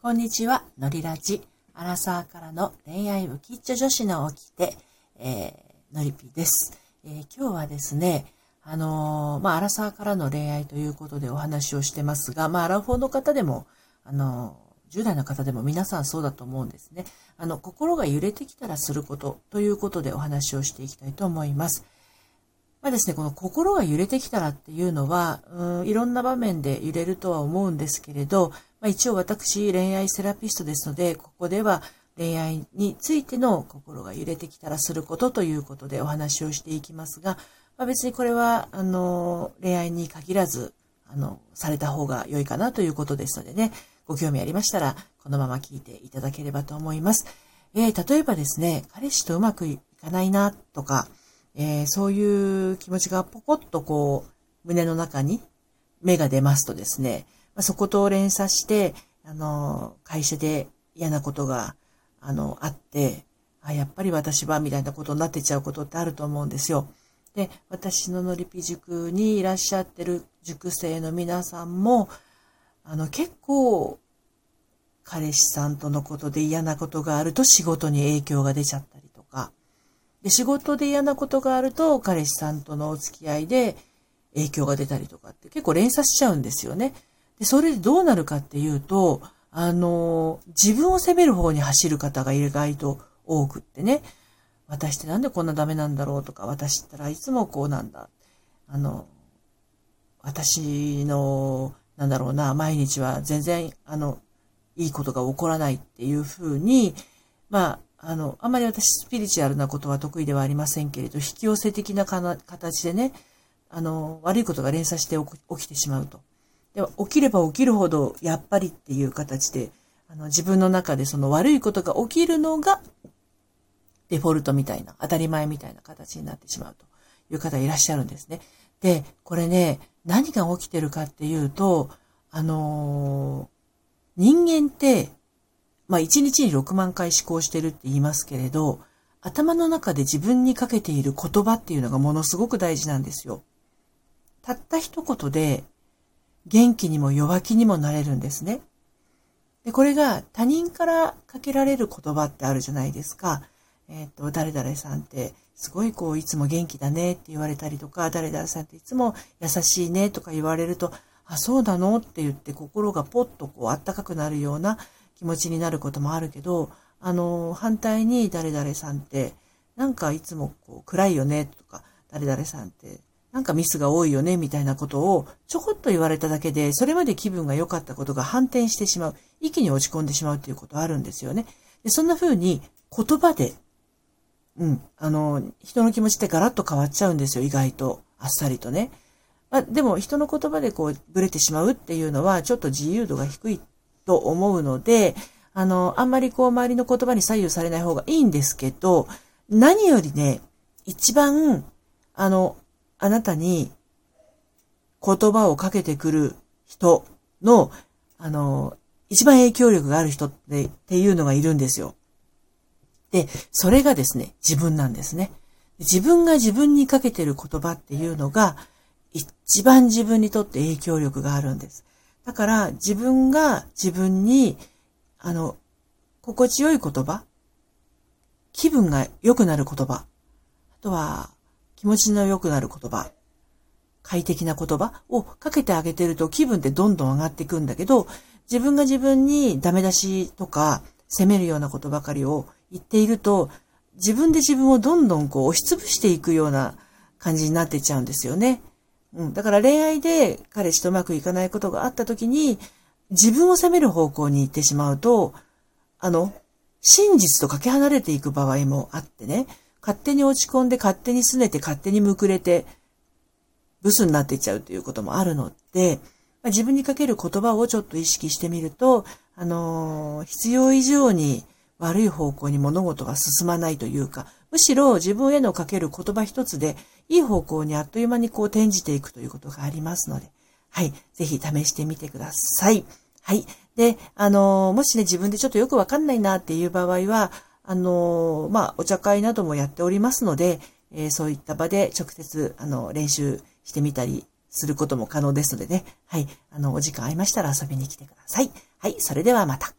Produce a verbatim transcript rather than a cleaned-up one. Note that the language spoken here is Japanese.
こんにちは、のりラジ。アラサーからの恋愛浮きっちょ女子の起きて、えー、のりぴです、えー。今日はですね、あのー、まあ、アラサーからの恋愛ということでお話をしてますが、まあ、アラフォーの方でも、あのー、じゅう代の方でも皆さんそうだと思うんですね。あの、心が揺れてきたらすることということでお話をしていきたいと思います。まあですね、この心が揺れてきたらっていうのは、うん、いろんな場面で揺れるとは思うんですけれど、まあ、一応私恋愛セラピストですので、ここでは恋愛についての心が揺れてきたらすることということでお話をしていきますが、まあ、別にこれは、あの、恋愛に限らず、あの、された方が良いかなということですのでね、ご興味ありましたら、このまま聞いていただければと思います。えー、例えばですね、彼氏とうまくいかないなとか、えー、そういう気持ちがポコッとこう、胸の中に芽が出ますとですね、まあ、そこと連鎖して、あの、会社で嫌なことが、あの、あって、あ、やっぱり私は、みたいなことになってちゃうことってあると思うんですよ。で、私ののりぴ塾にいらっしゃってる塾生の皆さんも、あの、結構、彼氏さんとのことで嫌なことがあると仕事に影響が出ちゃったりとか、で、仕事で嫌なことがあると彼氏さんとのお付き合いで影響が出たりとかって結構連鎖しちゃうんですよね。で、それでどうなるかっていうと、あの、自分を責める方に走る方が意外と多くってね、私ってなんでこんなダメなんだろうとか、私ったらいつもこうなんだ。あの、私の、なんだろうな、毎日は全然、あの、いいことが起こらないっていうふうに、まあ、あの、あんまり私スピリチュアルなことは得意ではありませんけれど、引き寄せ的なかな形でね、あの、悪いことが連鎖して起きてしまうと。で、起きれば起きるほど、やっぱりっていう形で、あの、自分の中でその悪いことが起きるのが、デフォルトみたいな、当たり前みたいな形になってしまうという方いらっしゃるんですね。で、これね、何が起きてるかっていうと、あのー、人間って、まあ、いちにちにろくまんかい思考してるって言いますけれど、頭の中で自分にかけている言葉っていうのがものすごく大事なんですよ。たった一言で、元気にも弱気にもなれるんですね。で、これが他人からかけられる言葉ってあるじゃないですか。えっと、誰々さんって、すごいこう、いつも元気だねって言われたりとか、誰々さんっていつも優しいねとか言われると、あ、そうなのって言って心がポッとこう、あったかくなるような気持ちになることもあるけど、あの、反対に誰々さんって、なんかいつもこう、暗いよねとか、誰々さんって、なんかミスが多いよねみたいなことをちょこっと言われただけで、それまで気分が良かったことが反転してしまう、一気に落ち込んでしまうということあるんですよね。で、そんな風に言葉で、うん。あの、人の気持ちってガラッと変わっちゃうんですよ、意外と。あっさりとね。まあ、でも人の言葉でこう、ブレてしまうっていうのは、ちょっと自由度が低いと思うので、あの、あんまりこう、周りの言葉に左右されない方がいいんですけど、何よりね、一番、あの、あなたに言葉をかけてくる人の、あの、一番影響力がある人って、っていうのがいるんですよ。で、それがですね、自分なんですね。自分が自分にかけてる言葉っていうのが、一番自分にとって影響力があるんです。だから、自分が自分に、あの、心地よい言葉、気分が良くなる言葉、あとは、気持ちの良くなる言葉、快適な言葉をかけてあげてると気分ってどんどん上がっていくんだけど、自分が自分にダメ出しとか、責めるようなことばかりを、言っていると、自分で自分をどんどんこう押しつぶしていくような感じになっていっちゃうんですよね。うん。だから恋愛で彼氏とうまくいかないことがあった時に、自分を責める方向に行ってしまうと、あの、真実とかけ離れていく場合もあってね、勝手に落ち込んで、勝手に拗ねて、勝手にむくれて、ブスになっていっちゃうということもあるので、自分にかける言葉をちょっと意識してみると、あのー、必要以上に、悪い方向に物事が進まないというか、むしろ自分へのかける言葉一つで、いい方向にあっという間にこう転じていくということがありますので、はい、ぜひ試してみてください。はい。で、あの、もしね、自分でちょっとよくわかんないなっていう場合は、あの、まあ、お茶会などもやっておりますので、えー、そういった場で直接、あの、練習してみたりすることも可能ですのでね、はい、あの、お時間合いましたら遊びに来てください。はい、それではまた。